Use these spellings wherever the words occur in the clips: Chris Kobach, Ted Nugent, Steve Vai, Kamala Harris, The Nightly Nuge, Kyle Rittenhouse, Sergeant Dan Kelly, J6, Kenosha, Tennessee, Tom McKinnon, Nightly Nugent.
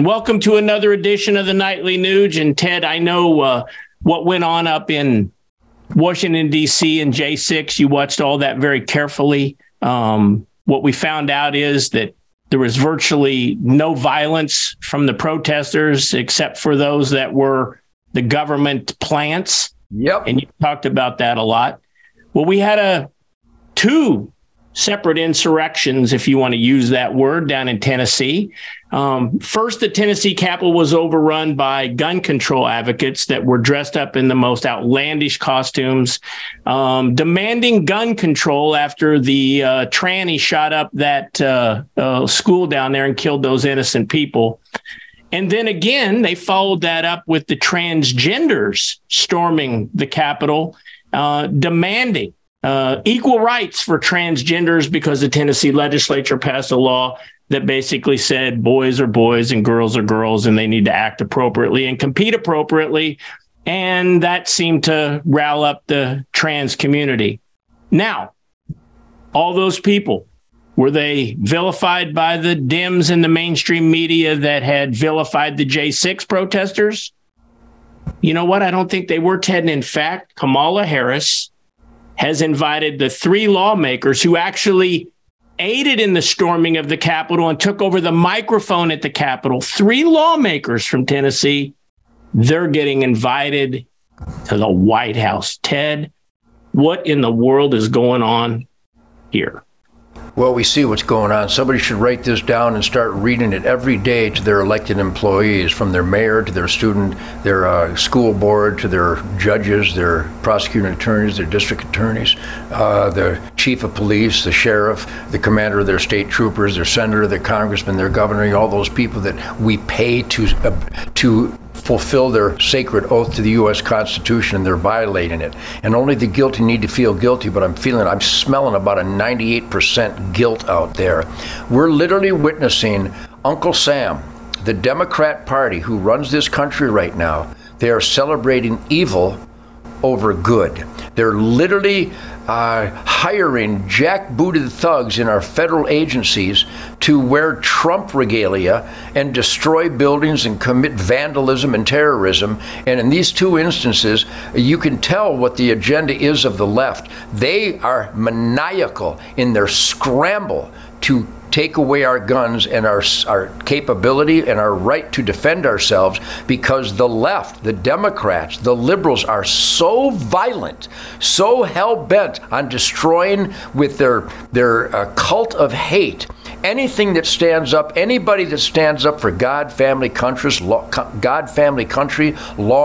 Welcome to another edition of the Nightly Nugent. Ted, I know what went on up in Washington, D.C. and J6. You watched all that very carefully. What we found out is that there was virtually no violence from the protesters, except for those that were the government plants. Yep. And you talked about that a lot. Well, we had two separate insurrections, if you want to use that word, down in Tennessee. First, the Tennessee Capitol was overrun by gun control advocates that were dressed up in the most outlandish costumes, demanding gun control after the tranny shot up that school down there and killed those innocent people. And then again, they followed that up with the transgenders storming the Capitol, demanding equal rights for transgenders, because the Tennessee legislature passed a law that basically said boys are boys and girls are girls, and they need to act appropriately and compete appropriately. And that seemed to rile up the trans community. Now, all those people, were they vilified by the Dems and the mainstream media that had vilified the J6 protesters? You know what? I don't think they were, Ted. And in fact, Kamala Harris has invited the three lawmakers who actually aided in the storming of the Capitol and took over the microphone at the Capitol. Three lawmakers from Tennessee, they're getting invited to the White House. Ted, what in the world is going on here? Well, we see what's going on. Somebody should write this down and start reading it every day to their elected employees, from their mayor to their student, their school board, to their judges, their prosecuting attorneys, their district attorneys, the chief of police, the sheriff, the commander of their state troopers, their senator, their congressman, their governor, all those people that we pay to fulfill their sacred oath to the U.S. Constitution, and they're violating it. And only the guilty need to feel guilty, but I'm smelling about a 98% guilt out there. We're literally witnessing Uncle Sam, the Democrat Party who runs this country right now. They are celebrating evil over good. They're literally hiring jackbooted thugs in our federal agencies to wear Trump regalia and destroy buildings and commit vandalism and terrorism. And in these two instances, you can tell what the agenda is of the left. They are maniacal in their scramble to take away our guns and our capability and our right to defend ourselves, because the left, the Democrats, the liberals are so violent, so hell-bent on destroying with their cult of hate anything that stands up, anybody that stands up for God, family, country, law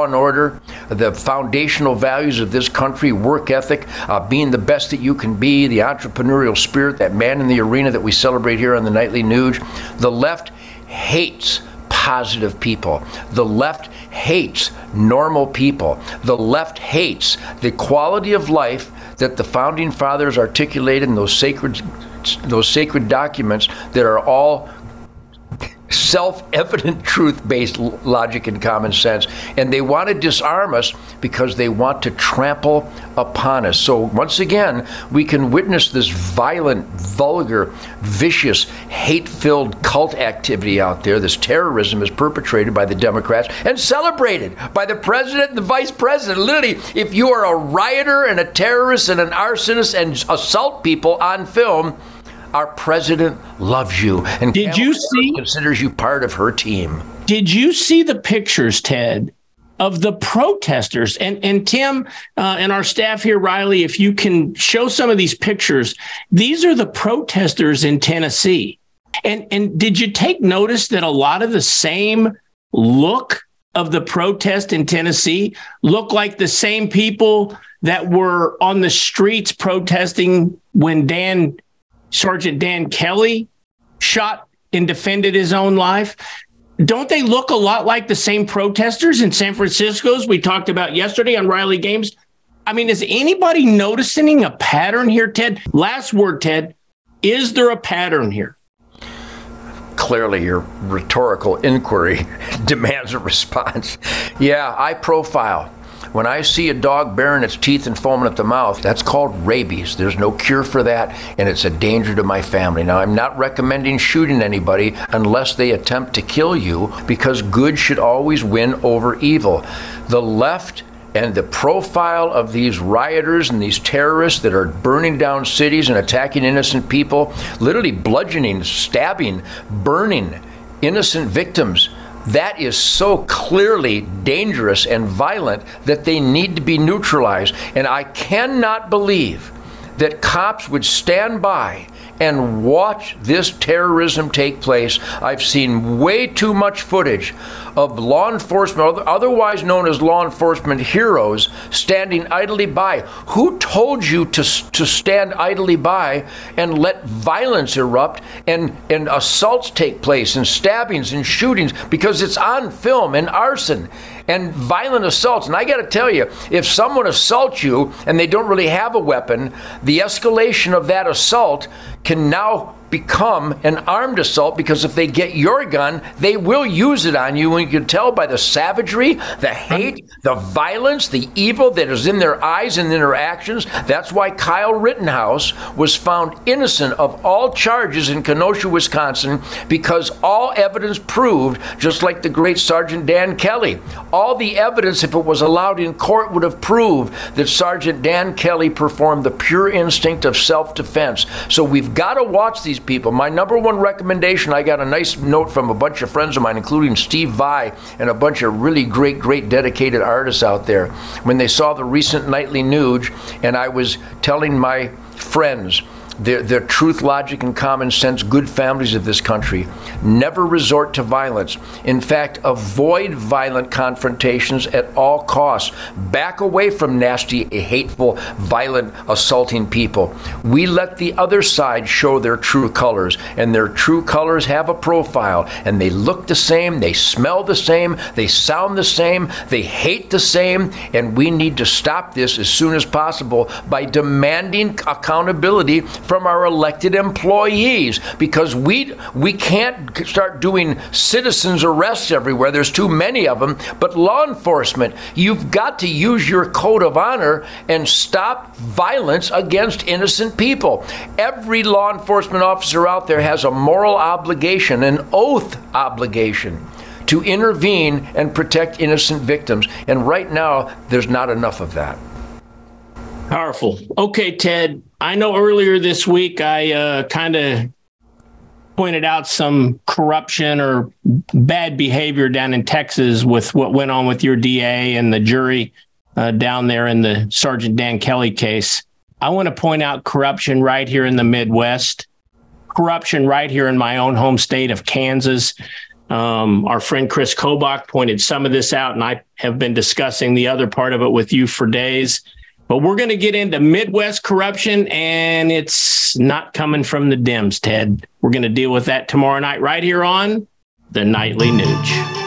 and order, the foundational values of this country, work ethic, being the best that you can be, the entrepreneurial spirit, that man in the arena that we celebrate here on the Nightly Nuge. The left hates positive people. The left hates normal people. The left hates the quality of life that the founding fathers articulated in those sacred documents that are all self-evident, truth-based logic and common sense. And they want to disarm us because they want to trample upon us. So once again, we can witness this violent, vulgar, vicious, hate-filled cult activity out there. This terrorism is perpetrated by the Democrats and celebrated by the president and the vice president. Literally, if you are a rioter and a terrorist and an arsonist and assault people on film, our president loves you, and considers you part of her team. Did you see the pictures, Ted, of the protesters? And Tim and our staff here, Riley, if you can show some of these pictures. These are the protesters in Tennessee. And did you take notice that a lot of the same look of the protest in Tennessee look like the same people that were on the streets protesting when Sergeant Dan Kelly shot and defended his own life? Don't they look a lot like the same protesters in San Francisco as we talked about yesterday on Riley Games? I mean, is anybody noticing a pattern here, Ted? Last word, Ted. Is there a pattern here? Clearly, your rhetorical inquiry demands a response. Yeah, I profile When I see a dog baring its teeth and foaming at the mouth, that's called rabies. There's no cure for that, and it's a danger to my family. Now, I'm not recommending shooting anybody unless they attempt to kill you, because good should always win over evil. The left and the profile of these rioters and these terrorists that are burning down cities and attacking innocent people, literally bludgeoning, stabbing, burning innocent victims, that is so clearly dangerous and violent that they need to be neutralized. And I cannot believe that cops would stand by and watch this terrorism take place. I've seen way too much footage of law enforcement, otherwise known as law enforcement heroes, standing idly by. Who told you to stand idly by and let violence erupt and assaults take place and stabbings and shootings? Because it's on film, and arson and violent assaults. And I got to tell you, if someone assaults you and they don't really have a weapon, the escalation of that assault can now become an armed assault, because if they get your gun, they will use it on you. And you can tell by the savagery, the hate, the violence, the evil that is in their eyes and in their actions. That's why Kyle Rittenhouse was found innocent of all charges in Kenosha, Wisconsin, because all evidence proved, just like the great Sergeant Dan Kelly, all the evidence, if it was allowed in court, would have proved that Sergeant Dan Kelly performed the pure instinct of self-defense. So we've got to watch these people. My number one recommendation, I got a nice note from a bunch of friends of mine, including Steve Vai and a bunch of really great dedicated artists out there, when they saw the recent nightly news, and I was telling my friends their truth, logic, and common sense, good families of this country, never resort to violence. In fact, avoid violent confrontations at all costs. Back away from nasty, hateful, violent, assaulting people. We let the other side show their true colors, and their true colors have a profile, and they look the same, they smell the same, they sound the same, they hate the same, and we need to stop this as soon as possible by demanding accountability from our elected employees, because we can't start doing citizens arrests everywhere. There's too many of them. But law enforcement, you've got to use your code of honor and stop violence against innocent people. Every law enforcement officer out there has a moral obligation, an oath obligation, to intervene and protect innocent victims. And right now, there's not enough of that. Powerful. Okay, Ted, I know earlier this week I kind of pointed out some corruption or bad behavior down in Texas with what went on with your DA and the jury down there in the Sergeant Dan Kelly case. I want to point out corruption right here in the Midwest, corruption right here in my own home state of Kansas. Our friend Chris Kobach pointed some of this out, and I have been discussing the other part of it with you for days. But we're going to get into Midwest corruption, and it's not coming from the Dems, Ted. We're going to deal with that tomorrow night right here on The Nightly Nugent.